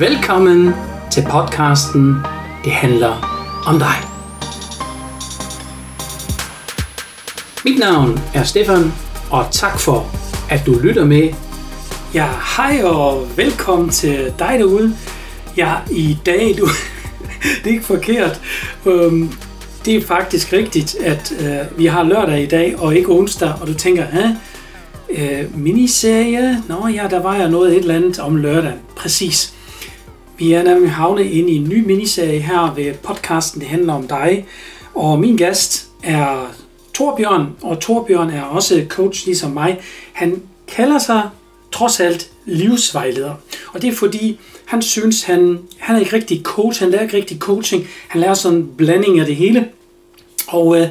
Velkommen til podcasten Det handler om dig. Mit navn er Stefan, og tak for at du lytter med. Ja, hej og velkommen til dig derude. Ja, i dag, det er ikke forkert. Det er faktisk rigtigt, at vi har lørdag i dag og ikke onsdag, og du tænker, miniserie? Nå ja, der var jeg noget et eller andet om lørdag. Præcis. Vi er nemlig havnet inde i en ny miniserie her ved podcasten Det handler om dig. Og min gæst er Torbjørn, og Torbjørn er også coach ligesom mig. Han kalder sig trods alt livsvejleder. Og det er fordi, han synes, han er ikke rigtig coach, han lærer ikke rigtig coaching. Han lærer sådan en blanding af det hele. Og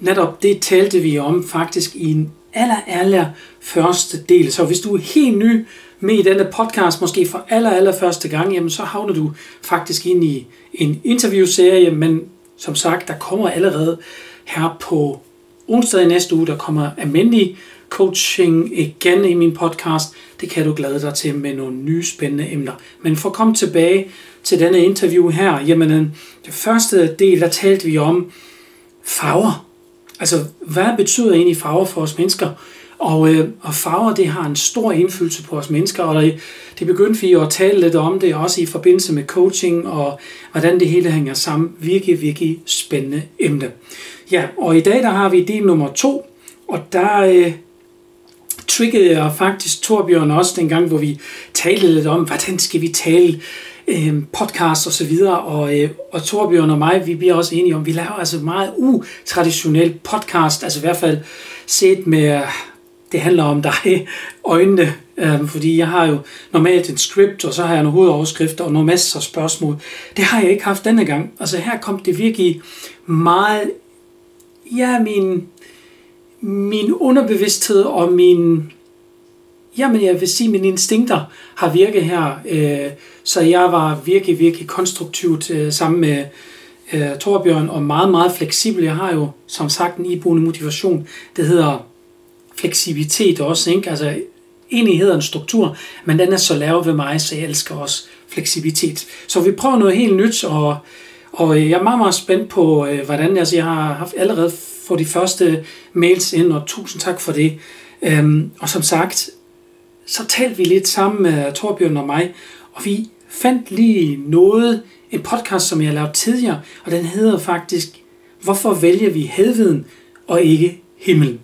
netop det talte vi om faktisk i en aller første del. Så hvis du er helt ny med i denne podcast, måske for aller første gang, jamen så havner du faktisk ind i en interviewserie, men som sagt, der kommer allerede her på onsdag i næste uge, der kommer almindelig coaching igen i min podcast. Det kan du glæde dig til med nogle nye spændende emner. Men for at komme tilbage til denne interview her, jamen den første del, der talte vi om farver. Altså, hvad betyder egentlig farver for os mennesker? Og farver, det har en stor indflydelse på os mennesker, og det begyndte vi at tale lidt om det, også i forbindelse med coaching, og hvordan det hele hænger sammen. Virkelig spændende emne. Ja, og i dag, der har vi del nummer 2, og der triggede jeg faktisk Torbjørn også dengang, hvor vi talte lidt om, hvordan skal vi tale podcast og så videre, og Torbjørn og mig, vi bliver også enige om, vi laver altså meget utraditionel podcast, altså i hvert fald set med, det handler om dig, øjnene, fordi jeg har jo normalt en script, og så har jeg nogle hovedoverskrifter og nogle masser af spørgsmål. Det har jeg ikke haft denne gang. Altså her kom det virkelig meget, ja, min underbevidsthed og mine instinkter har virket her, så jeg var virkelig konstruktivt sammen med Torbjørn og meget fleksibel. Jeg har jo som sagt en iboende motivation, det hedder fleksibilitet også, ikke? Altså egentlig hedder en struktur, men den er så lav ved mig, så jeg elsker også fleksibilitet. Så vi prøver noget helt nyt, og jeg er meget spændt på, hvordan jeg har haft allerede for de første mails ind, og tusind tak for det. Og som sagt, så talte vi lidt sammen med Torbjørn og mig, og vi fandt lige noget, en podcast, som jeg lavede tidligere, og den hedder faktisk, hvorfor vælger vi helveden og ikke himlen?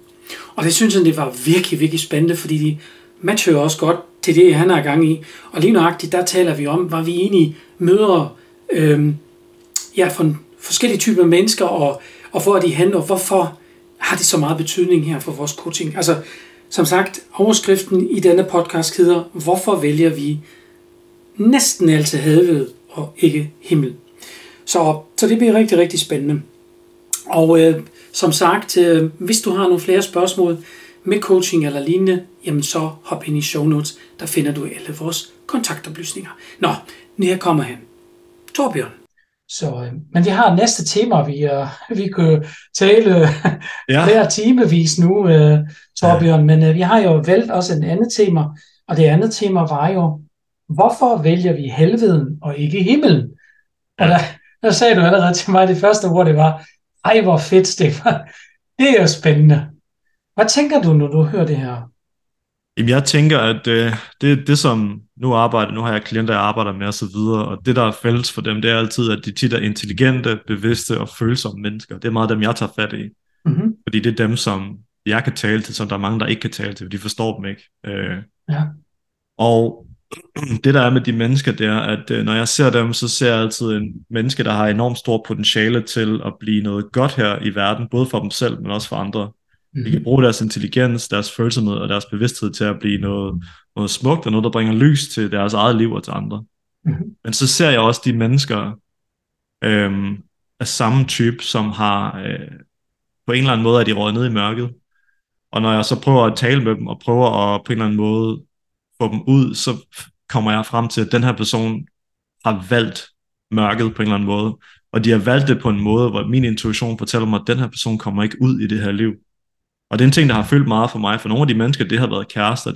Og det synes jeg, det var virkelig spændende, fordi de matcher også godt til det, han har gang i. Og lige nøjagtigt, der taler vi om, var vi egentlig møder forskellige typer mennesker, og hvor er de hen, og hvorfor har det så meget betydning her for vores coaching? Altså, som sagt, overskriften i denne podcast hedder, hvorfor vælger vi næsten altid helvede og ikke himmel? Så det bliver rigtig spændende. Og som sagt, hvis du har nogle flere spørgsmål med coaching eller lignende, jamen så hop ind i show notes, der finder du alle vores kontaktoplysninger. Nå, her kommer han. Torbjørn. Så, men vi har næste tema, vi kan tale flere timevis nu, Torbjørn, men vi har jo valgt også et andet tema, og det andet tema var jo, hvorfor vælger vi helveden og ikke himmelen? Og der sagde du allerede til mig det første ord, det var, ej hvor fedt, Stefan, det er jo spændende. Hvad tænker du, når du hører det her? Jamen, jeg tænker, at det som nu har jeg klienter, jeg arbejder med osv., og det, der er fælles for dem, det er altid, at de tit er intelligente, bevidste og følsomme mennesker. Det er meget dem, jeg tager fat i. Mm-hmm. Fordi det er dem, som jeg kan tale til, som der er mange, der ikke kan tale til, for de forstår dem ikke. Ja. Og det, der er med de mennesker, det er, at når jeg ser dem, så ser jeg altid en menneske, der har enormt stor potentiale til at blive noget godt her i verden, både for dem selv, men også for andre. De kan bruge deres intelligens, deres følsomhed og deres bevidsthed til at blive noget smukt og noget, der bringer lys til deres eget liv og til andre. Mm-hmm. Men så ser jeg også de mennesker af samme type, som har på en eller anden måde, at de røget ned i mørket. Og når jeg så prøver at tale med dem og prøver at på en eller anden måde få dem ud, så kommer jeg frem til, at den her person har valgt mørket på en eller anden måde. Og de har valgt det på en måde, hvor min intuition fortæller mig, at den her person kommer ikke ud i det her liv. Og det er en ting, der har fyldt meget for mig, for nogle af de mennesker, det har været kærester,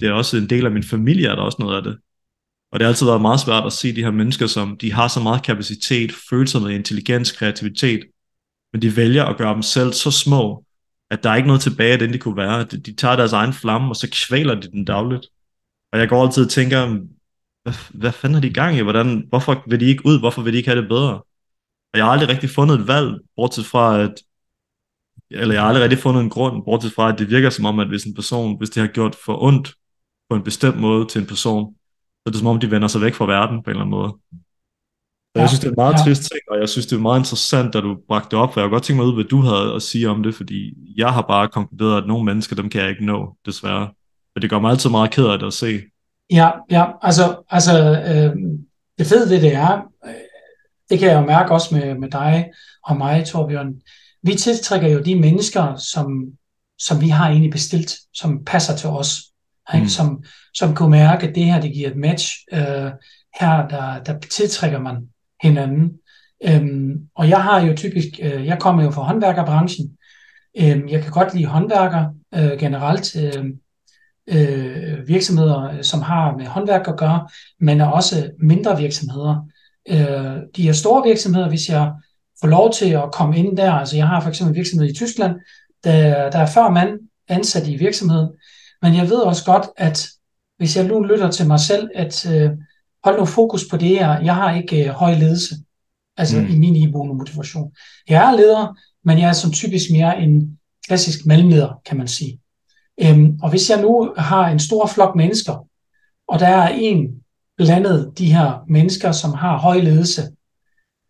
det har også en del af min familie, er der også noget af det. Og det har altid været meget svært at se de her mennesker, som de har så meget kapacitet, følsomhed, intelligens, kreativitet, men de vælger at gøre dem selv så små, at der er ikke noget tilbage af den, de kunne være. De tager deres egen flamme, og så kvæler de den dagligt. Og jeg går altid og tænker, hvad fanden er de i gang i? Hvorfor vil de ikke ud? Hvorfor vil de ikke have det bedre? Og jeg har aldrig rigtig fundet et valg, bortset fra at, eller jeg har aldrig rigtig fundet en grund, bortset fra at det virker som om, at hvis det har gjort for ondt på en bestemt måde til en person, så er det som om, de vender sig væk fra verden på en eller anden måde. Så jeg synes, det er en meget trist ting, og jeg synes, det er meget interessant, da du bragte det op, for jeg har godt tænkt mig ud, hvad du havde at sige om det, fordi jeg har bare konkluderet, at nogle mennesker, dem kan jeg ikke nå, desværre. Men det gør mig altid meget ked af det at se. Ja, altså det fede ved det er, det kan jeg jo mærke også med dig og mig, Torbjørn, vi tiltrækker jo de mennesker, som vi har egentlig bestilt, som passer til os, ikke? Som kunne mærke, at det her, det giver et match, her der tiltrækker man hinanden. Og jeg har jo typisk, jeg kommer jo fra håndværkerbranchen, jeg kan godt lide håndværker generelt, virksomheder, som har med håndværk at gøre, men også mindre virksomheder. De her store virksomheder, hvis jeg får lov til at komme ind der, altså jeg har for eksempel en virksomhed i Tyskland, der er 40 mand ansat i virksomheden, men jeg ved også godt, at hvis jeg nu lytter til mig selv, at hold nu fokus på det her, jeg har ikke høj ledelse, altså i min iboende motivation. Jeg er leder, men jeg er som typisk mere en klassisk mellemleder, kan man sige. Og hvis jeg nu har en stor flok mennesker, og der er en blandet de her mennesker, som har høj ledelse,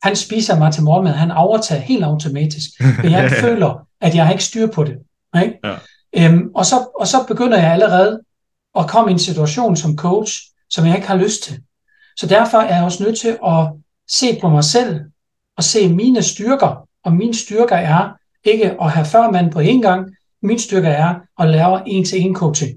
han spiser mig til morgenmad, han overtager helt automatisk, men jeg føler, at jeg har ikke styr på det. Ikke? Ja. Og så begynder jeg allerede at komme i en situation som coach, som jeg ikke har lyst til. Så derfor er jeg også nødt til at se på mig selv, og se mine styrker, og mine styrker er ikke at have 40 mand på én gang. Min styrke er at lave en-til-en coaching.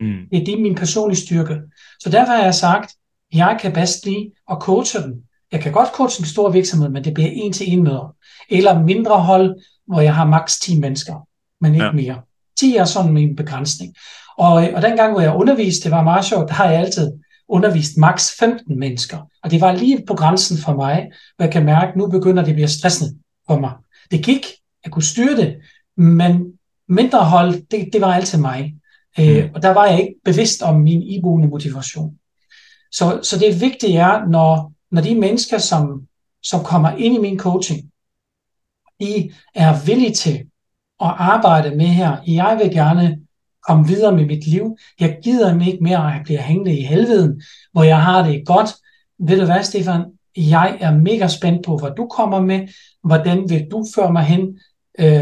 Det er det min personlige styrke. Så derfor har jeg sagt, at jeg kan bedst lide at coache dem. Jeg kan godt coache en stor virksomhed, men det bliver en-til-en møder. Eller mindre hold, hvor jeg har maks 10 mennesker, men ikke mere. 10 er sådan min begrænsning. Og dengang, hvor jeg underviste, det var meget sjovt, der har jeg altid undervist maks 15 mennesker. Og det var lige på grænsen for mig, hvor jeg kan mærke, at nu begynder det at blive stressende for mig. Det gik, jeg kunne styre det, men mindre hold, det var altid mig. Og der var jeg ikke bevidst om min iboende motivation. Så det vigtige er, når de mennesker, som kommer ind i min coaching, de er villige til at arbejde med her. Jeg vil gerne komme videre med mit liv. Jeg gider ikke mere, at jeg bliver hængende i helveden, hvor jeg har det godt. Ved du hvad, Stefan? Jeg er mega spændt på, hvad du kommer med. Hvordan vil du føre mig hen?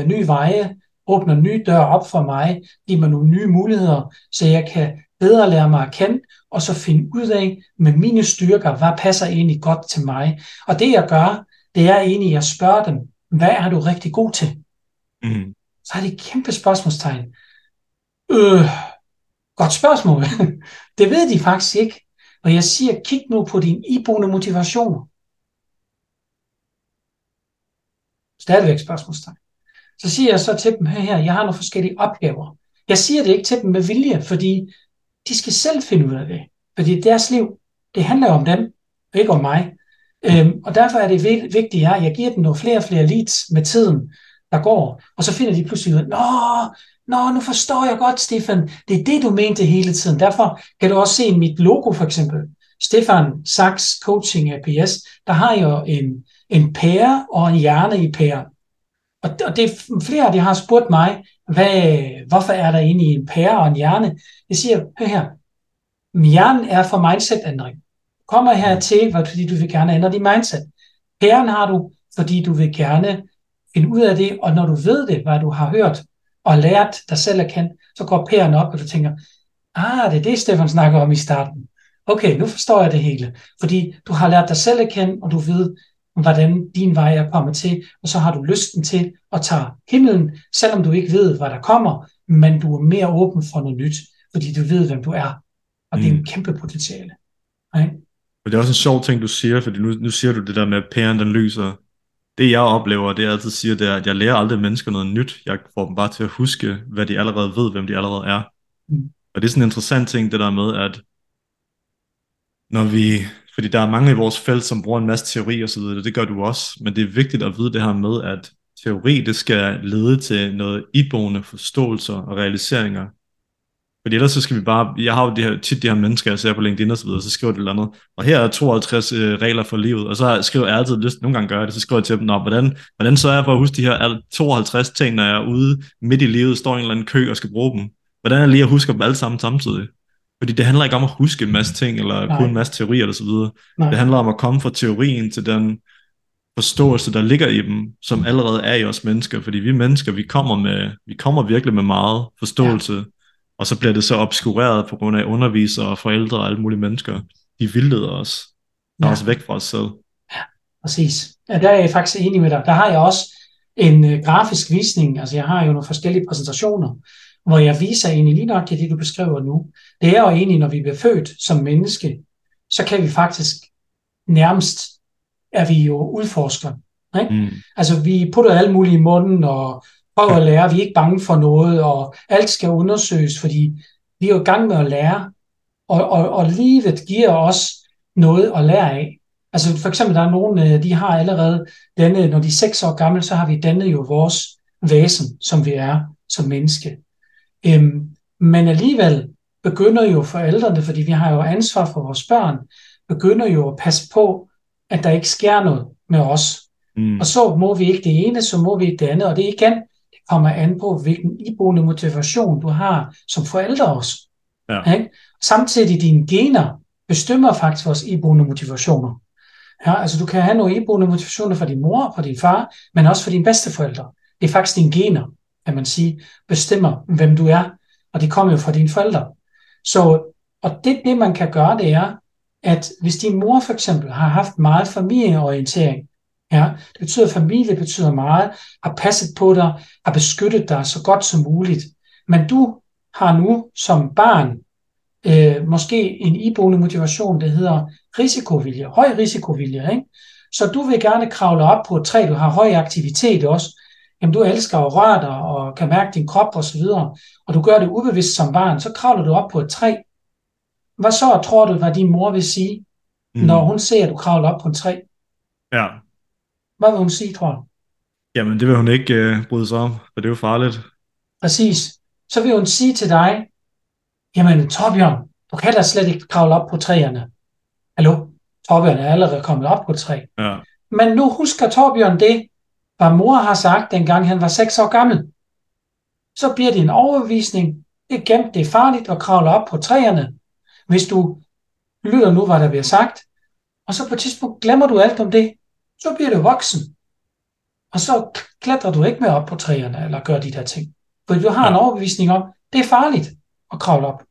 Nye veje. Åbner nye døre op for mig, giver mig nogle nye muligheder, så jeg kan bedre lære mig at kende, og så finde ud af med mine styrker, hvad passer egentlig godt til mig. Og det jeg gør, det er egentlig, at jeg spørger dem, hvad er du rigtig god til? Så er det et kæmpe spørgsmålstegn. Godt spørgsmål. Det ved de faktisk ikke. Og jeg siger, kig nu på dine iboende motivationer. Stadigvæk spørgsmålstegn. Så siger jeg så til dem, her, jeg har nogle forskellige opgaver. Jeg siger det ikke til dem med vilje, fordi de skal selv finde ud af det. Fordi deres liv, det handler om dem, og ikke om mig. Og derfor er det vigtigt, at jeg giver dem nogle flere og flere leads med tiden, der går. Og så finder de pludselig ud af, Nå, nu forstår jeg godt, Stefan. Det er det, du mente hele tiden. Derfor kan du også se mit logo, for eksempel. Stefan Sachs Coaching APS. Der har jo en pære og en hjerne i pæren. Og det flere af de har spurgt mig, hvorfor er der egentlig en pære og en hjerne? Jeg siger, hør her, hjernen er for mindset-ændring. Du kommer hertil, fordi du vil gerne ændre din mindset. Pæren har du, fordi du vil gerne finde ud af det, og når du ved det, hvad du har hørt og lært dig selv at kende, så går pæren op, og du tænker, det er det, Stefan snakker om i starten. Okay, nu forstår jeg det hele. Fordi du har lært dig selv at kende, og du ved, hvordan din vej er kommet til, og så har du lysten til at tage himlen, selvom du ikke ved, hvad der kommer, men du er mere åben for noget nyt, fordi du ved, hvem du er, og det er en kæmpe potentiale. Okay? Og det er også en sjov ting, du siger, fordi nu siger du det der med, at pæren den lyser. Det jeg oplever, det jeg altid siger, det er, at jeg lærer aldrig mennesker noget nyt, jeg får dem bare til at huske, hvad de allerede ved, hvem de allerede er. Og det er sådan en interessant ting, det der med, at når vi, fordi der er mange i vores felt, som bruger en masse teori og så videre, det gør du også, men det er vigtigt at vide det her med, at teori, det skal lede til noget iboende forståelser og realiseringer. Fordi ellers så skal vi bare, jeg har jo tit de her mennesker, jeg ser på LinkedIn og så videre, så skriver det eller andet, og her er 52 regler for livet, og så skriver jeg altid lyst, nogle gange gør jeg det, så skriver jeg til dem, hvordan så er jeg for at huske de her 52 ting, når jeg er ude midt i livet, står i en eller anden kø og skal bruge dem? Hvordan er lige at huske dem alle sammen samtidig? Fordi det handler ikke om at huske en masse ting, eller kun en masse teorier eller så videre. Nej. Det handler om at komme fra teorien til den forståelse, der ligger i dem, som allerede er i os mennesker, fordi vi mennesker, vi kommer virkelig med meget forståelse, og så bliver det så obskureret på grund af undervisere og forældre og alle mulige mennesker. De vildleder os, tager os væk fra os selv. Ja, præcis. Ja, der er jeg faktisk enig med dig. Der har jeg også en grafisk visning, altså jeg har jo nogle forskellige præsentationer, hvor jeg viser egentlig lige nok det, du beskriver nu. Det er jo egentlig, når vi bliver født som menneske, så kan vi faktisk nærmest, at vi jo udforsker. Ikke? Mm. Altså vi putter alt muligt i munden, og prøver at lære, vi er ikke bange for noget, og alt skal undersøges, fordi vi er jo i gang med at lære, og livet giver os noget at lære af. Altså for eksempel, der er nogen, de har allerede dannet, når de er 6 år gamle, så har vi dannet jo vores væsen, som vi er som menneske. Men alligevel begynder jo forældrene, fordi vi har jo ansvar for vores børn, begynder jo at passe på, at der ikke sker noget med os. Mm. Og så må vi ikke det ene, så må vi ikke det andet, og det igen kommer an på, hvilken iboende motivation du har som forældre også. Ja. Ikke? Samtidig dine gener bestemmer faktisk vores iboende motivationer. Ja, altså du kan have nogle iboende motivationer fra din mor og din far, men også fra dine bedsteforældre. Det er faktisk dine gener, kan man sige, bestemmer, hvem du er, og det kommer jo fra dine forældre. Så, og det man kan gøre, det er, at hvis din mor for eksempel har haft meget familieorientering, ja, det betyder, at familie betyder meget, har passet på dig, har beskyttet dig så godt som muligt. Men du har nu som barn måske en iboende motivation, der hedder risikovilje, høj risikovilje. Ikke? Så du vil gerne kravle op på et træ, du har høj aktivitet også. Jamen du elsker at røre dig og kan mærke din krop osv., og du gør det ubevidst som barn, så kravler du op på et træ. Hvad så tror du, hvad din mor vil sige, når hun ser, at du kravler op på et træ? Ja. Hvad vil hun sige, tror du? Jamen, det vil hun ikke bryde sig om, for det er jo farligt. Præcis. Så vil hun sige til dig, jamen Torbjørn, du kan da slet ikke kravle op på træerne. Hallo? Torbjørn er allerede kommet op på et træ. Ja. Men nu husker Torbjørn det, hvad mor har sagt, dengang han var 6 år gammel. Så bliver det en overbevisning. Igen, det er farligt at kravle op på træerne, hvis du lytter nu, hvad der bliver sagt. Og så på et tidspunkt glemmer du alt om det. Så bliver du voksen, og så klatrer du ikke mere op på træerne, eller gør de der ting. Fordi du har en overbevisning om, det er farligt at kravle op.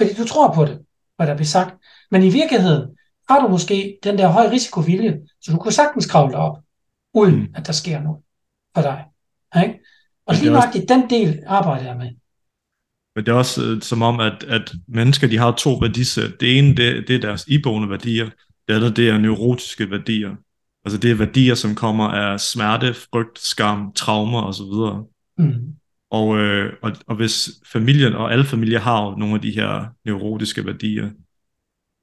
Fordi du tror på det, hvad der bliver sagt. Men i virkeligheden har du måske den der høje risikovilje, så du kunne sagtens kravle op, uden at der sker noget for dig. Ikke? Og lige nok i den del arbejder jeg med. Men det er også som om, at mennesker, de har 2 værdisæt. Det ene, det er deres iboende værdier. Det andet, det er neurotiske værdier. Altså det er værdier, som kommer af smerte, frygt, skam, traumer osv. Og hvis familien og alle familier har jo nogle af de her neurotiske værdier,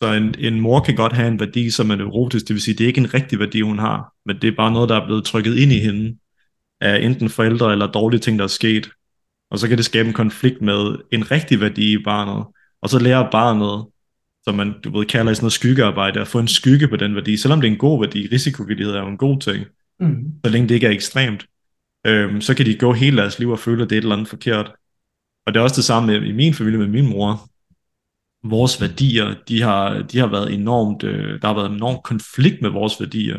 så en mor kan godt have en værdi, som er neurotisk, det vil sige, det er ikke en rigtig værdi, hun har, men det er bare noget, der er blevet trykket ind i hende af enten forældre eller dårlige ting, der er sket. Og så kan det skabe en konflikt med en rigtig værdi i barnet, og så lærer barnet, som man kalder i sådan noget skyggearbejde, at få en skygge på den værdi, selvom det er en god værdi, risikovillighed er jo en god ting, så længe det ikke er ekstremt, så kan de gå hele deres liv og føle, at det er et eller andet forkert. Og det er også det samme i min familie med min mor. Vores værdier, de har været enormt, der har været en enorm konflikt med vores værdier,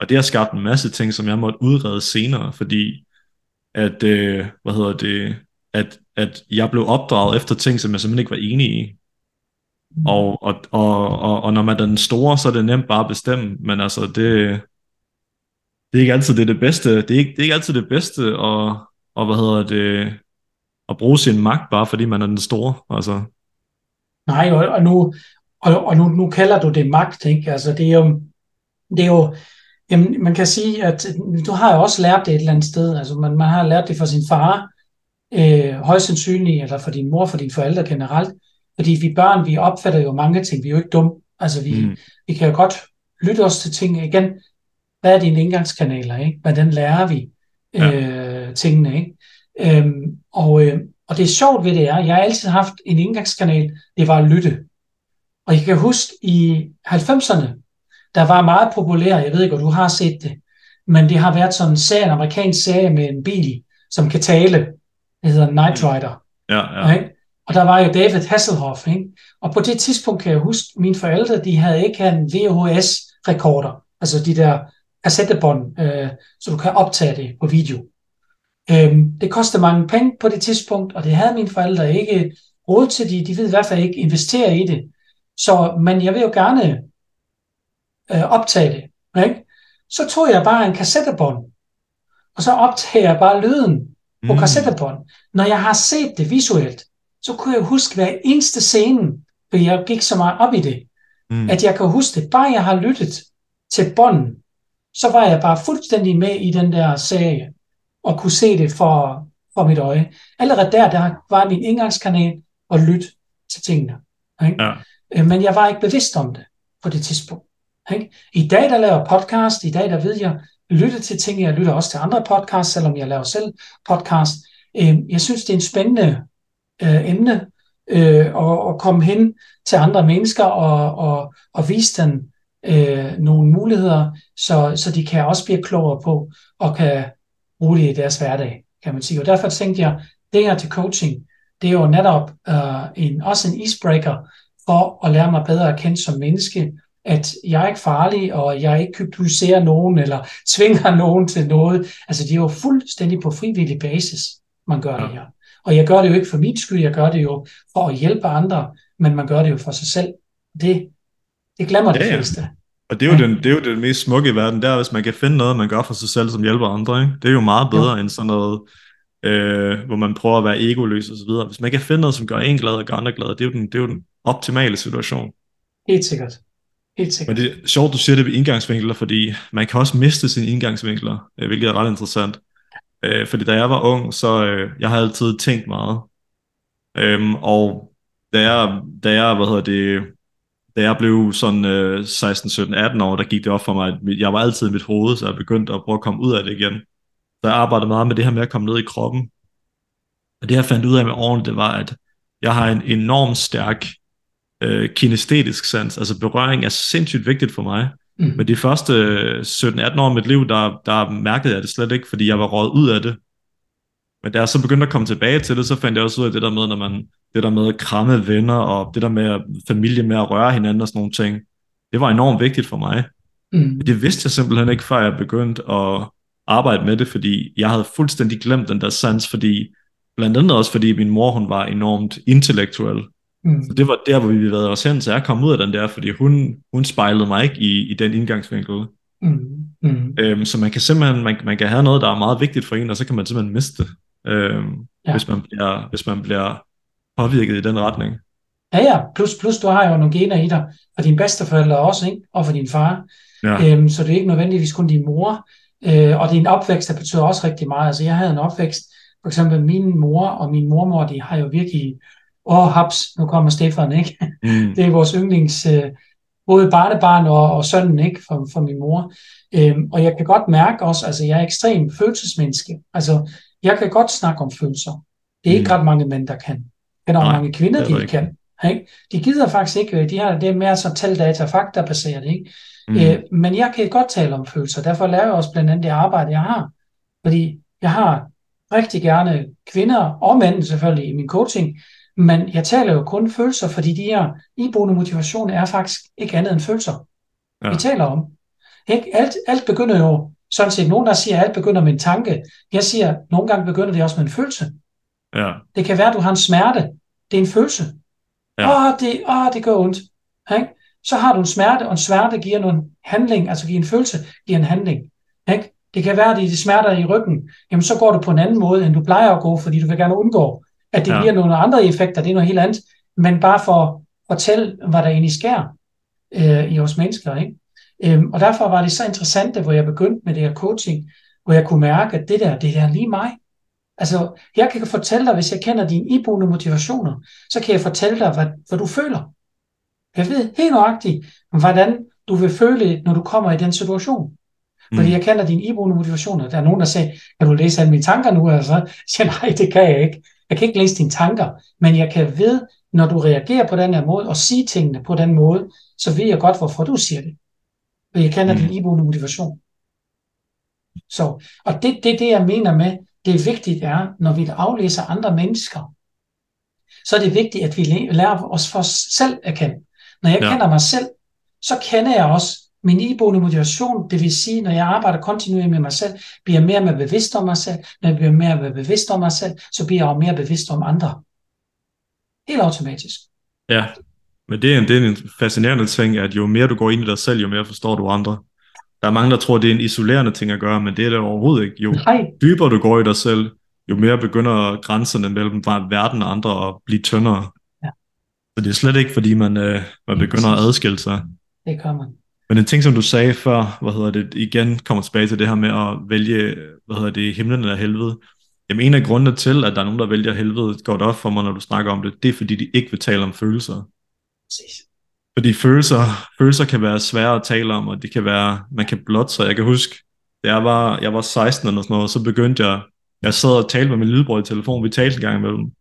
og det har skabt en masse ting, som jeg måtte udrede senere, fordi at, at jeg blev opdraget efter ting, som jeg simpelthen ikke var enig i. Og når man er den store, så er det nemt bare at bestemme, men altså det er ikke altid det bedste. Det er ikke altid det bedste at bruge sin magt bare fordi man er den store. Altså. Nej, og nu kalder du det magt, ikke? Altså det er jo jamen, man kan sige, at du har jo også lært det et eller andet sted. Altså man har lært det fra sin far, højst sandsynligt, eller fra din mor, fra dine forældre generelt. Fordi vi børn, vi opfatter jo mange ting, vi er jo ikke dumme. Altså vi kan jo godt lytte os til ting igen. Hvad er dine indgangskanaler, ikke? Hvordan lærer vi tingene, ikke? Og det er sjovt ved det er, jeg har altid haft en indgangskanal, det var at lytte. Og jeg kan huske i 90'erne, der var meget populær, jeg ved ikke, om du har set det, men det har været sådan en serie, en amerikansk serie med en bil, som kan tale. Det hedder Knight Rider. Ja, ja. Ikke? Og der var jo David Hasselhoff, ikke? Og på det tidspunkt kan jeg huske, mine forældre, de havde ikke en VHS-rekorder, altså de der kassettebånd, så du kan optage det på video. Det kostede mange penge på det tidspunkt, og det havde mine forældre ikke råd til. De ville i hvert fald ikke investere i det. Så, men jeg vil jo gerne optage det. Ikke? Så tog jeg bare en kassettebånd, og så optager jeg bare lyden på kassettebånd. Når jeg har set det visuelt, så kunne jeg huske hver eneste scene, for jeg gik så meget op i det, at jeg kan huske det. Bare jeg har lyttet til bånden, så var jeg bare fuldstændig med i den der serie, og kunne se det for mit øje. Allerede der var min indgangskanal at lytte til tingene. Ikke? Ja. Men jeg var ikke bevidst om det på det tidspunkt. Ikke? I dag, der laver podcast, i dag, der ved jeg, lytte til ting, jeg lytter også til andre podcasts, selvom jeg laver selv podcast. Jeg synes, det er en spændende emne at komme hen til andre mennesker og vise dem nogle muligheder, så de kan også blive klogere på og kan bruge det i deres hverdag, kan man sige. Og derfor tænkte jeg, det her til coaching, det er jo netop også en icebreaker for at lære mig bedre at kende som menneske, at jeg er ikke farlig, og jeg ikke hypnotiserer nogen, eller tvinger nogen til noget. Altså, det er jo fuldstændig på frivillig basis, man gør det her. Og jeg gør det jo ikke for min skyld, jeg gør det jo for at hjælpe andre, men man gør det jo for sig selv. Det glemmer det fleste. Og det er, det er jo den mest smukke i verden, der hvis man kan finde noget, man gør for sig selv, som hjælper andre. Ikke? Det er jo meget bedre end sådan noget, hvor man prøver at være egoløs og så videre. Hvis man kan finde noget, som gør en glad og gør andre glad, det er jo den optimale situation. Helt sikkert. Helt sikkert. Men det er sjovt, du siger det ved indgangsvinkler, fordi man kan også miste sine indgangsvinkler, hvilket er ret interessant. Fordi da jeg var ung, så jeg havde altid tænkt meget. Og da jeg da jeg blev sådan 16, 17, 18 år, der gik det op for mig, at jeg var altid i mit hoved, så jeg begyndte at prøve at komme ud af det igen. Så jeg arbejdede meget med det her med at komme ned i kroppen. Og det jeg fandt ud af med årene, det var, at jeg har en enormt stærk kinestetisk sans. Altså berøring er sindssygt vigtigt for mig. Men de første 17-18 år i mit liv, der mærkede jeg det slet ikke, fordi jeg var røget ud af det. Men da jeg så begyndte at komme tilbage til det, så fandt jeg også ud af det der med, når man det der med at kramme venner, og det der med familie med at røre hinanden og sådan nogle ting, det var enormt vigtigt for mig. Det vidste jeg simpelthen ikke, før jeg begyndte at arbejde med det, fordi jeg havde fuldstændig glemt den der sans, fordi blandt andet også, fordi min mor, hun var enormt intellektuel. Så det var der, hvor vi havde os hen, så jeg kom ud af den der, fordi hun spejlede mig ikke i den indgangsvinkel. Så man kan simpelthen, man kan have noget, der er meget vigtigt for en, og så kan man simpelthen miste det, hvis man bliver påvirket i den retning. Ja, plus du har jo nogle gener i dig, og dine bedsteforældre også, ikke? Og for din far. Ja. Så det er ikke nødvendigvis kun din mor, og din opvækst, der betyder også rigtig meget. Altså jeg havde en opvækst, for eksempel min mor og min mormor, de har jo virkelig, nu kommer Stefan, ikke? Det er vores yndlings, både barnebarn og sønnen, ikke? For min mor. Og jeg kan godt mærke også, altså jeg er ekstremt følelsesmenneske. Altså jeg kan godt snakke om følelser. Det er ikke ret mange mænd, der kan. Eller mange kvinder, de ikke kan. Ikke? De gider faktisk ikke, de har det mere som tal, data og fakta baseret. Ikke? Men jeg kan godt tale om følelser, derfor laver jeg også blandt andet det arbejde, jeg har. Fordi jeg har rigtig gerne kvinder og mænd selvfølgelig i min coaching, men jeg taler jo kun følelser, fordi de her iboende motivationer er faktisk ikke andet end følelser. Ja. Vi taler om. Ikke? Alt begynder jo, sådan set nogen der siger, at alt begynder med en tanke. Jeg siger, nogle gange begynder det også med en følelse. Ja. Det kan være, at du har en smerte. Det er en følelse. Det gør ondt. Ikke? Så har du en smerte, og en smerte giver nogle handling, altså giver en følelse, giver en handling. Ikke? Det kan være, at det er smerter i ryggen. Jamen, så går du på en anden måde, end du plejer at gå, fordi du vil gerne undgå, at det giver nogle andre effekter. Det er noget helt andet. Men bare for at fortælle, hvad der egentlig sker i os mennesker. Ikke? Og derfor var det så interessant, hvor jeg begyndte med det her coaching, hvor jeg kunne mærke, at det der er lige mig. Altså, jeg kan fortælle dig, hvis jeg kender dine iboende motivationer, så kan jeg fortælle dig, hvad du føler. Jeg ved helt nøjagtigt, hvordan du vil føle, når du kommer i den situation. Fordi jeg kender dine iboende motivationer. Der er nogen, der siger, kan du læse alle mine tanker nu? Og så siger nej, det kan jeg ikke. Jeg kan ikke læse dine tanker, men jeg kan vide, når du reagerer på den her måde, og siger tingene på den måde, så ved jeg godt, hvorfor du siger det. Og jeg kender din iboende motivation. Så, og det, jeg mener med, det er vigtigt er, når vi aflæser andre mennesker, så er det vigtigt, at vi lærer os for selv at kende. Når jeg kender mig selv, så kender jeg også min iboende motivation, det vil sige, når jeg arbejder kontinuerligt med mig selv, bliver jeg mere og mere bevidst om mig selv. Når jeg bliver mere og mere bevidst om mig selv, så bliver jeg også mere bevidst om andre. Helt automatisk. Ja, men det er en fascinerende ting, at jo mere du går ind i dig selv, jo mere forstår du andre. Der er mange, der tror, det er en isolerende ting at gøre, men det er det overhovedet ikke. Jo dybere du går i dig selv, jo mere begynder grænserne mellem verden og andre at blive tyndere. Ja. Så det er slet ikke, fordi man begynder at adskille sig. Det gør man. Men en ting, som du sagde før, igen kommer tilbage til det her med at vælge, himlen eller helvede. Jamen en af grundene til, at der er nogen, der vælger helvede, går det op for mig, når du snakker om det, det er fordi, de ikke vil tale om følelser. Præcis. Fordi følelser kan være svære at tale om, og det kan være, man kan blotte sig. Jeg kan huske, da jeg var 16 eller sådan noget, så begyndte jeg sad og talte med min lillebror i telefon, vi talte en gang imellem.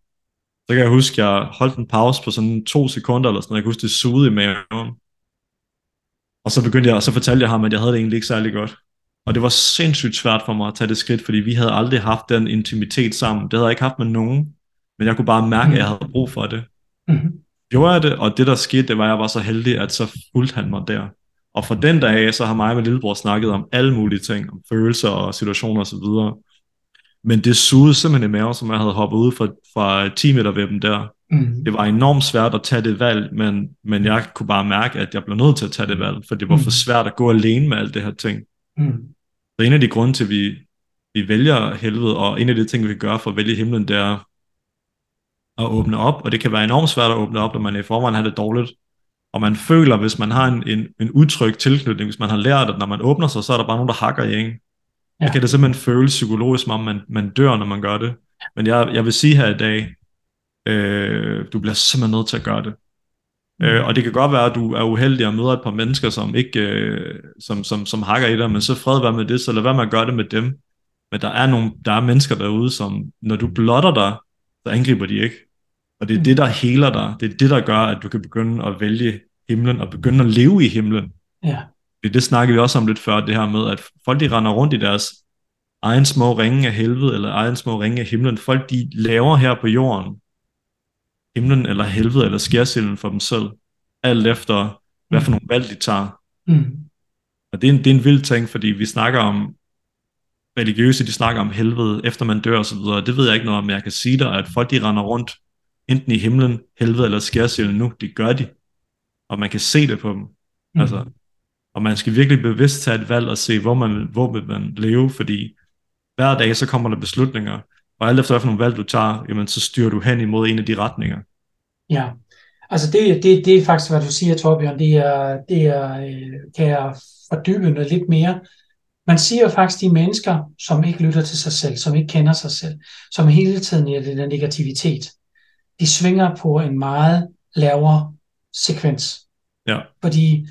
Så kan jeg huske, jeg holdt en pause på sådan 2 sekunder eller sådan noget, jeg kan huske, det sugede i maven. Og så begyndte jeg, og så fortalte jeg ham, at jeg havde det egentlig ikke særlig godt. Og det var sindssygt svært for mig at tage det skridt, fordi vi havde aldrig haft den intimitet sammen. Det havde jeg ikke haft med nogen, men jeg kunne bare mærke, at jeg havde brug for det. Gjorde jeg det, og det der skete, det var, at jeg var så heldig, at så fulgte han mig der. Og fra den dag af, så har mig og min lillebror snakket om alle mulige ting, om følelser og situationer osv. Men det sugede simpelthen i maven, som jeg havde hoppet ud fra 10 meter ved dem der. Det var enormt svært at tage det valg, men jeg kunne bare mærke, at jeg blev nødt til at tage det valg, for det var for svært at gå alene med alt det her ting. Så en af de grunde til, at vi vælger helvede, og en af de ting, vi kan gøre for at vælge himlen, det er at åbne op, og det kan være enormt svært at åbne op, når man i forvejen har det dårligt, og man føler, hvis man har en utryg tilknytning, hvis man har lært, at når man åbner sig, så er der bare nogen, der hakker i en. Så kan det simpelthen føles psykologisk, som om man dør, når man gør det. Men jeg vil sige her i dag, du bliver simpelthen nødt til at gøre det. Og det kan godt være, at du er uheldig og møder et par mennesker, som ikke, som hakker i dig, men så fred være med det, så lad være med at gøre det med dem. Men der er mennesker derude, som når du blotter dig, så angriber de ikke. Og det er det, der heler dig. Det er det, der gør, at du kan begynde at vælge himlen og begynde at leve i himlen. Ja. Det snakkede vi også om lidt før, det her med, at folk de render rundt i deres egen små ringe af helvede, eller egen små ringe af himlen. Folk de laver her på jorden, himlen eller helvede eller skærsilden for dem selv, alt efter hvad for nogle valg de tager. Og det er en vild ting, fordi vi snakker om religiøse, de snakker om helvede efter man dør og så videre. Det ved jeg ikke noget om, jeg kan sige dig, at folk de render rundt enten i himlen, helvede eller skærsilden nu, det gør de, og man kan se det på dem. Altså, og man skal virkelig bevidst tage et valg og se, hvor vil man leve, fordi hver dag så kommer der beslutninger, og alt efter hvad for nogle valg du tager, jamen, så styrer du hen imod en af de retninger. Ja, altså det er faktisk, hvad du siger, Torbjørn, kan jeg fordybe noget lidt mere. Man siger jo faktisk, de mennesker, som ikke lytter til sig selv, som ikke kender sig selv, som hele tiden er den negativitet, de svinger på en meget lavere sekvens. Ja. Fordi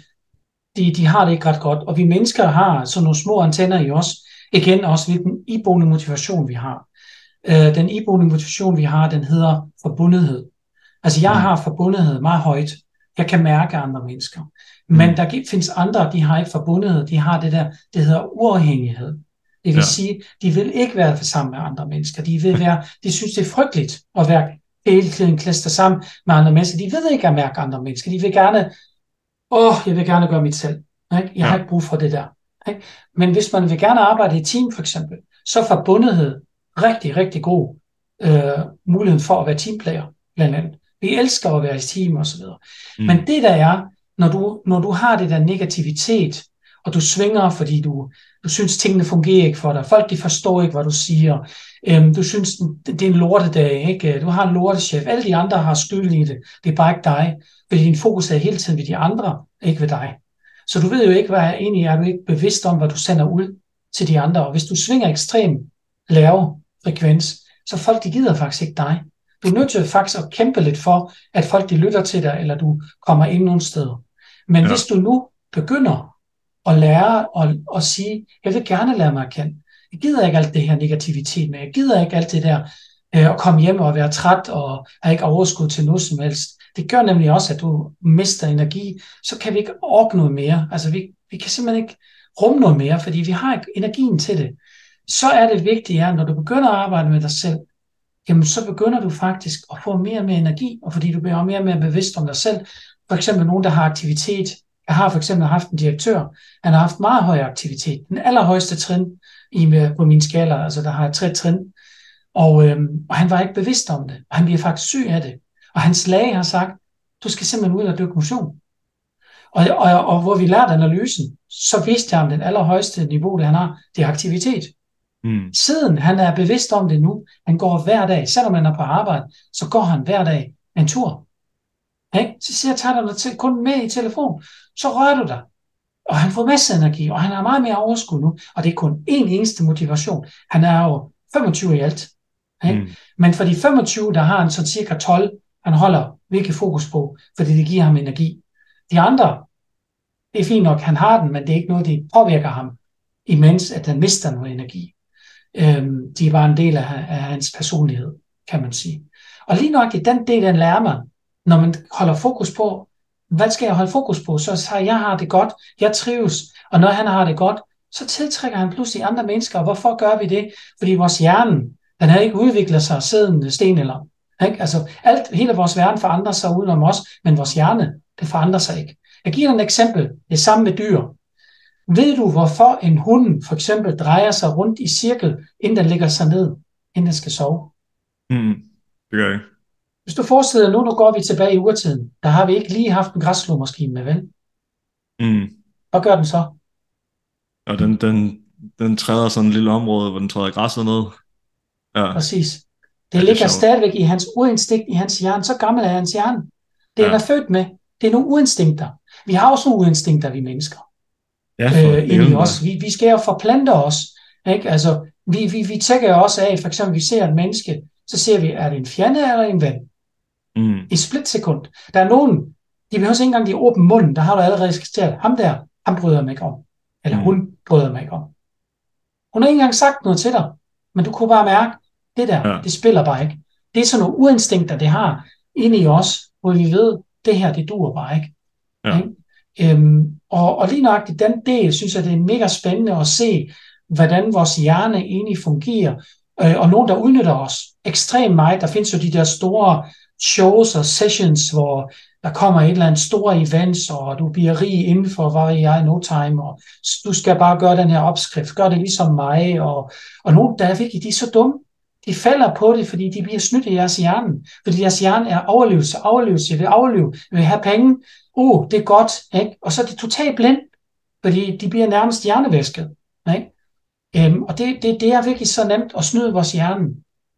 de har det ikke ret godt, og vi mennesker har sådan nogle små antenner i os, igen også hvilken iboende motivation vi har. Den iboende motivation, vi har, den hedder forbundethed. Altså, jeg har forbundethed meget højt. Jeg kan mærke andre mennesker. Men der findes andre, de har ikke forbundethed. De har det der, det hedder uafhængighed. Det vil sige, de vil ikke være sammen med andre mennesker. De synes, det er frygteligt at være hele tiden klæster sammen med andre mennesker. De ved ikke at mærke andre mennesker. De vil gerne, jeg vil gerne gøre mit selv. Jeg har ikke brug for det der. Men hvis man vil gerne arbejde i team, for eksempel, så forbundethed rigtig, rigtig god mulighed for at være teamplayer, blandt andet. Vi elsker at være i team og så videre. Men det der er, når du har det der negativitet, og du svinger, fordi du synes, tingene fungerer ikke for dig, folk de forstår ikke, hvad du siger, du synes, det er en lortedag, ikke? Du har en lortechef, alle de andre har skyld i det, det er bare ikke dig, fordi din fokus er hele tiden ved de andre, ikke ved dig. Så du ved jo ikke, hvad jeg egentlig er, du er ikke bevidst om, hvad du sender ud til de andre, og hvis du svinger ekstremt lave frekvens, så folk de gider faktisk ikke dig. Du er nødt til faktisk at kæmpe lidt for, at folk de lytter til dig, eller du kommer ind nogle steder. Men hvis du nu begynder at lære og sige, jeg vil gerne lære mig at kende. Jeg gider ikke alt det her negativitet med. Jeg gider ikke alt det der at komme hjem og være træt og have ikke overskud til noget som helst. Det gør nemlig også, at du mister energi. Så kan vi ikke orke noget mere. Altså vi kan simpelthen ikke rumme noget mere, fordi vi har ikke energien til det. Så er det vigtigt, at når du begynder at arbejde med dig selv, jamen så begynder du faktisk at få mere og mere energi, og fordi du bliver mere og mere bevidst om dig selv. For eksempel nogen, der har aktivitet. Jeg har for eksempel haft en direktør, han har haft meget høj aktivitet. Den allerhøjeste trin på min skala, altså der har 3 trin. Og han var ikke bevidst om det, og han bliver faktisk syg af det. Og hans læge har sagt, du skal simpelthen ud og dyrke motion. Og hvor vi lærte analysen, så vidste jeg om den allerhøjeste niveau, det han har, det er aktivitet. Siden han er bevidst om det nu, han går hver dag, selvom han er på arbejde, så går han hver dag en tur. Okay? Så siger jeg, tager dig til, kun med i telefon, så rører du dig. Og han får masser af energi, og han har meget mere overskud nu, og det er kun én eneste motivation. Han er jo 25 i alt. Okay? Men for de 25, der har han så cirka 12, han holder virkelig fokus på, fordi det giver ham energi. De andre, det er fint nok, han har den, men det er ikke noget, det påvirker ham, imens at han mister noget energi. De er bare en del af hans personlighed, kan man sige. Og lige nok i den del, den lærer man, når man holder fokus på, hvad skal jeg holde fokus på? Så jeg har det godt, jeg trives, og når han har det godt, så tiltrækker han pludselig andre mennesker. Og hvorfor gør vi det? Fordi vores hjerne, den har ikke udviklet sig siden stenalderen. Altså hele vores verden forandrer sig udenom os, men vores hjerne, det forandrer sig ikke. Jeg giver dig et eksempel, det samme med dyr. Ved du, hvorfor en hund for eksempel drejer sig rundt i cirkel, inden den ligger sig ned, inden den skal sove? Det gør jeg. Hvis du forestiller nu går vi tilbage i urtiden, der har vi ikke lige haft en græsslåmaskine med, vel? Hvad gør den så? Og den træder sådan et lille område, hvor den træder græsset ned. Ja. Præcis. Det ligger stadigvæk i hans urinstinkt, i hans hjerne. Så gammel er hans hjerne. Det er han er født med. Det er nogle urinstinkter. Vi har også nogle urinstinkter, vi mennesker. Vi skal jo forplante os. Ikke? Altså, vi tjekker jo også af, for eksempel vi ser et menneske, så ser vi, er det en fjende eller en ven? I splitsekund. Der er nogen, de behøver ikke engang de åbne munden, der har du allerede skisteret. Ham der, han bryder mig ikke om. Eller hun bryder mig ikke om. Hun har ikke engang sagt noget til dig, men du kunne bare mærke, det der, det spiller bare ikke. Det er sådan nogle uinstinkter, det har inde i os, hvor vi ved, det her, det duer bare ikke. Ja. Og lige nøjagtigt den del, synes jeg, det er mega spændende at se, hvordan vores hjerne egentlig fungerer, og nogen, der udnytter os ekstremt meget. Der findes jo de der store shows og sessions, hvor der kommer et eller andet store events, og du bliver rig inden for, hvad jeg no time, og du skal bare gøre den her opskrift, gør det ligesom mig, og nogen, der er virkelig, de er så dumme. De falder på det, fordi de bliver snydt i jeres hjerne. Fordi jeres hjerne er overlevelse. Jeg vil overleve, jeg vil have penge. Det er godt. Ikke? Og så er de totalt blind, fordi de bliver nærmest hjernevæsket. Ikke? Og det er virkelig så nemt at snyde vores hjerne.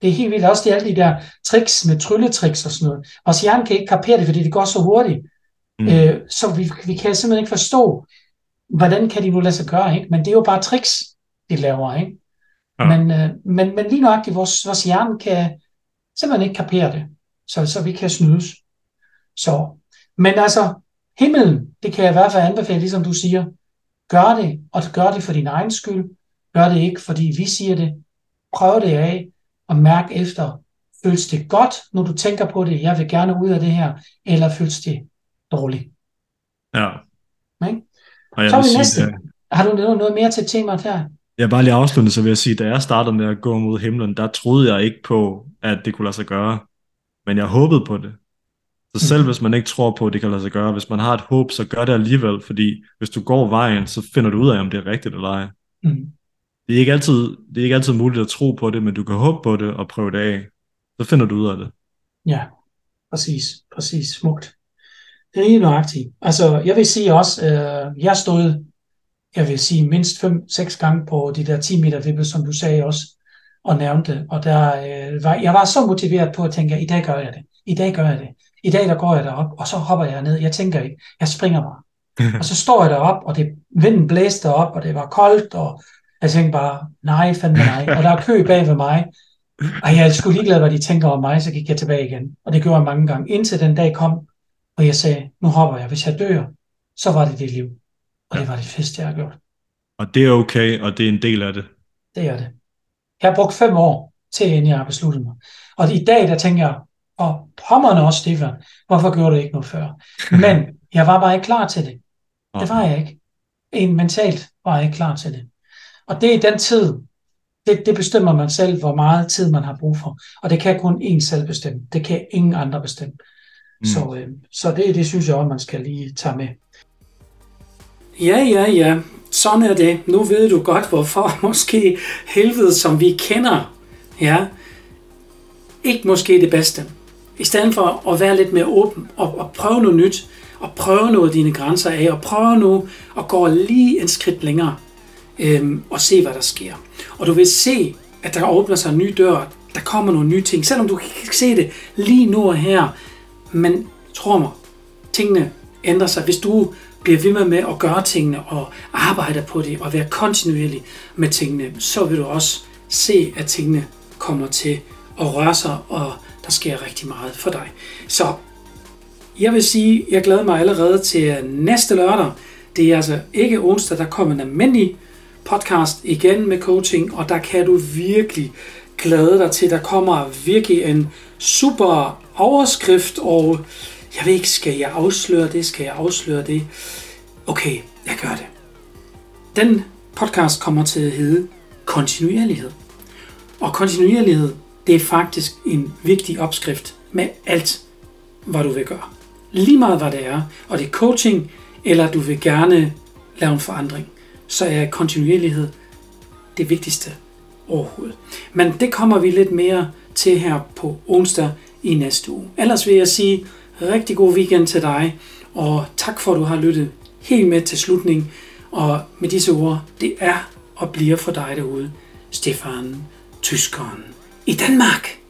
Det er helt vildt. Også det er alle de der tricks med trylletricks og sådan noget. Vores hjerne kan ikke kapere det, fordi det går så hurtigt. Så vi kan simpelthen ikke forstå, hvordan kan de nu lade sig gøre. Ikke? Men det er jo bare tricks, de laver, ikke? Ja. Men lige nøjagtigt, vores hjerne kan simpelthen ikke kapere det, så vi kan snydes. Men altså, himlen, det kan jeg i hvert fald anbefale, ligesom du siger, gør det, og gør det for din egen skyld, gør det ikke, fordi vi siger det, prøv det af, og mærk efter, føles det godt, når du tænker på det, jeg vil gerne ud af det her, eller føles det dårligt. Ja. Okay? Så er vi næste. Har du noget mere til temaet her? Jeg bare lige afsluttet, så vil jeg sige, da jeg startede med at gå mod himlen, der troede jeg ikke på, at det kunne lade sig gøre, men jeg håbede på det. Så selv hvis man ikke tror på, at det kan lade sig gøre, hvis man har et håb, så gør det alligevel, fordi hvis du går vejen, så finder du ud af, om det er rigtigt eller ej. Det er ikke altid muligt at tro på det, men du kan håbe på det og prøve det af. Så finder du ud af det. Ja, præcis, smukt. Det er lige nøjagtigt. Altså, jeg vil sige også, jeg stod... Jeg vil sige mindst 5-6 gange på de der 10 meter vippe, som du sagde også, og nævnte. Og der, jeg var så motiveret på at tænke, i dag gør jeg det. I dag der går jeg derop, og så hopper jeg ned. Jeg tænker ikke, jeg springer bare. Og så står jeg derop, og vinden blæste op, og det var koldt, og jeg tænkte bare, nej, fandme nej. Og der er kø bag ved mig. Ej, jeg er sgu ligeglad, hvad de tænker om mig, så gik jeg tilbage igen. Og det gjorde jeg mange gange. Indtil den dag kom, og jeg sagde, nu hopper jeg. Hvis jeg dør, så var det liv. Og ja. Det var det fedeste, jeg har gjort. Og det er okay, og det er en del af det. Det er det. Jeg har brugt 5 år til, inden jeg har besluttet mig. Og i dag, der tænker jeg, og pommerne også, Stefan, hvorfor gjorde du ikke noget før? Men jeg var bare ikke klar til det. Det var jeg ikke. Mentalt var jeg ikke klar til det. Og det er den tid, det bestemmer man selv, hvor meget tid man har brug for. Og det kan kun én selv bestemme. Det kan ingen andre bestemme. Mm. Så det synes jeg også, man skal lige tage med. Ja. Sådan er det. Nu ved du godt, hvorfor måske helvede, som vi kender, ja, ikke måske det bedste. I stedet for at være lidt mere åben og prøve noget nyt, og prøve noget af dine grænser af, og prøve nu at gå lige en skridt længere, og se, hvad der sker. Og du vil se, at der åbner sig en ny dør, der kommer nogle nye ting, selvom du ikke kan se det lige nu og her. Men tro mig, tingene ændrer sig, hvis du bliver ved med at gøre tingene og arbejder på det og være kontinuerlig med tingene, så vil du også se, at tingene kommer til at røre sig, og der sker rigtig meget for dig. Så jeg vil sige, jeg glæder mig allerede til næste lørdag. Det er altså ikke onsdag, der kommer en almindelig podcast igen med coaching, og der kan du virkelig glæde dig til. Der kommer virkelig en super overskrift, og jeg ved ikke, skal jeg afsløre det? Skal jeg afsløre det? Okay, jeg gør det. Den podcast kommer til at hedde kontinuerlighed. Og kontinuerlighed, det er faktisk en vigtig opskrift med alt, hvad du vil gøre. Lige meget hvad det er, og det er coaching, eller du vil gerne lave en forandring, så er kontinuerlighed det vigtigste overhovedet. Men det kommer vi lidt mere til her på onsdag i næste uge. Ellers vil jeg sige, rigtig god weekend til dig, og tak for, at du har lyttet helt med til slutningen. Og med disse ord, det er og bliver for dig derude, Stefan Tyskeren i Danmark.